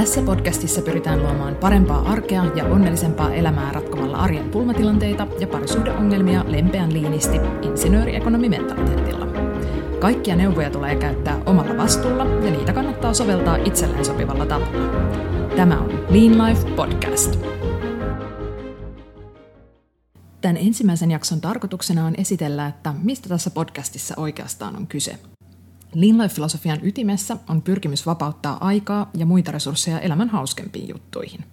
Tässä podcastissa pyritään luomaan parempaa arkea ja onnellisempaa elämää ratkomalla arjen pulmatilanteita ja parisuhdeongelmia lempeän liinisti insinööriekonomimentaliteetilla. Kaikkia neuvoja tulee käyttää omalla vastuulla ja niitä kannattaa soveltaa itselleen sopivalla tavalla. Tämä on Lean Life Podcast. Tämän ensimmäisen jakson tarkoituksena on esitellä, että mistä tässä podcastissa oikeastaan on kyse. Lean Life-filosofian ytimessä on pyrkimys vapauttaa aikaa ja muita resursseja elämän hauskempiin juttuihin.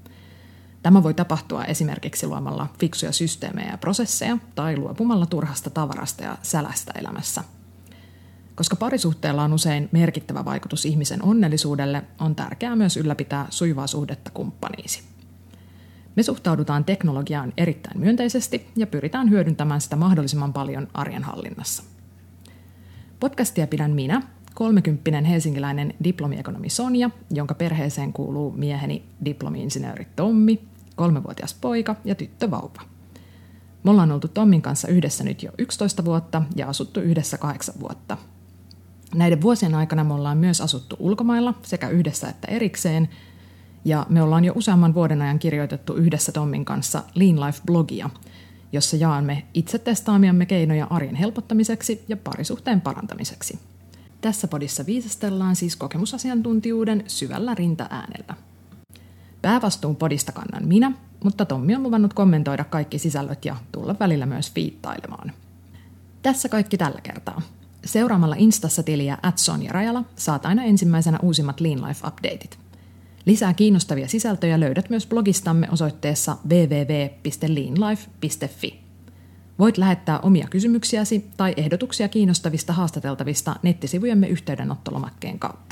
Tämä voi tapahtua esimerkiksi luomalla fiksuja systeemejä ja prosesseja tai luopumalla turhasta tavarasta ja sälästä elämässä. Koska parisuhteella on usein merkittävä vaikutus ihmisen onnellisuudelle, on tärkeää myös ylläpitää sujuvaa suhdetta kumppaniisi. Me suhtaudutaan teknologiaan erittäin myönteisesti ja pyritään hyödyntämään sitä mahdollisimman paljon arjen hallinnassa. Podcastia pidän minä, 30-vuotias helsinkiläinen diplomiekonomi Sonja, jonka perheeseen kuuluu mieheni diplomi-insinööri Tommi, 3-vuotias poika ja tyttövauva. Me ollaan oltu Tommin kanssa yhdessä nyt jo 11 vuotta ja asuttu yhdessä 8 vuotta. Näiden vuosien aikana me ollaan myös asuttu ulkomailla sekä yhdessä että erikseen, ja me ollaan jo useamman vuoden ajan kirjoitettu yhdessä Tommin kanssa Lean Life-blogia, jossa jaamme itse testaamiamme keinoja arjen helpottamiseksi ja parisuhteen parantamiseksi. Tässä podissa viisastellaan siis kokemusasiantuntijuuden syvällä rintaäänellä. Päävastuun podista kannan minä, mutta Tommi on luvannut kommentoida kaikki sisällöt ja tulla välillä myös viittailemaan. Tässä kaikki tällä kertaa. Seuraamalla Instassa tiliä @sonjarajala saat aina ensimmäisenä uusimmat Lean Life-updateit. Lisää kiinnostavia sisältöjä löydät myös blogistamme osoitteessa www.leanlife.fi. Voit lähettää omia kysymyksiäsi tai ehdotuksia kiinnostavista haastateltavista nettisivujemme yhteydenottolomakkeen kautta.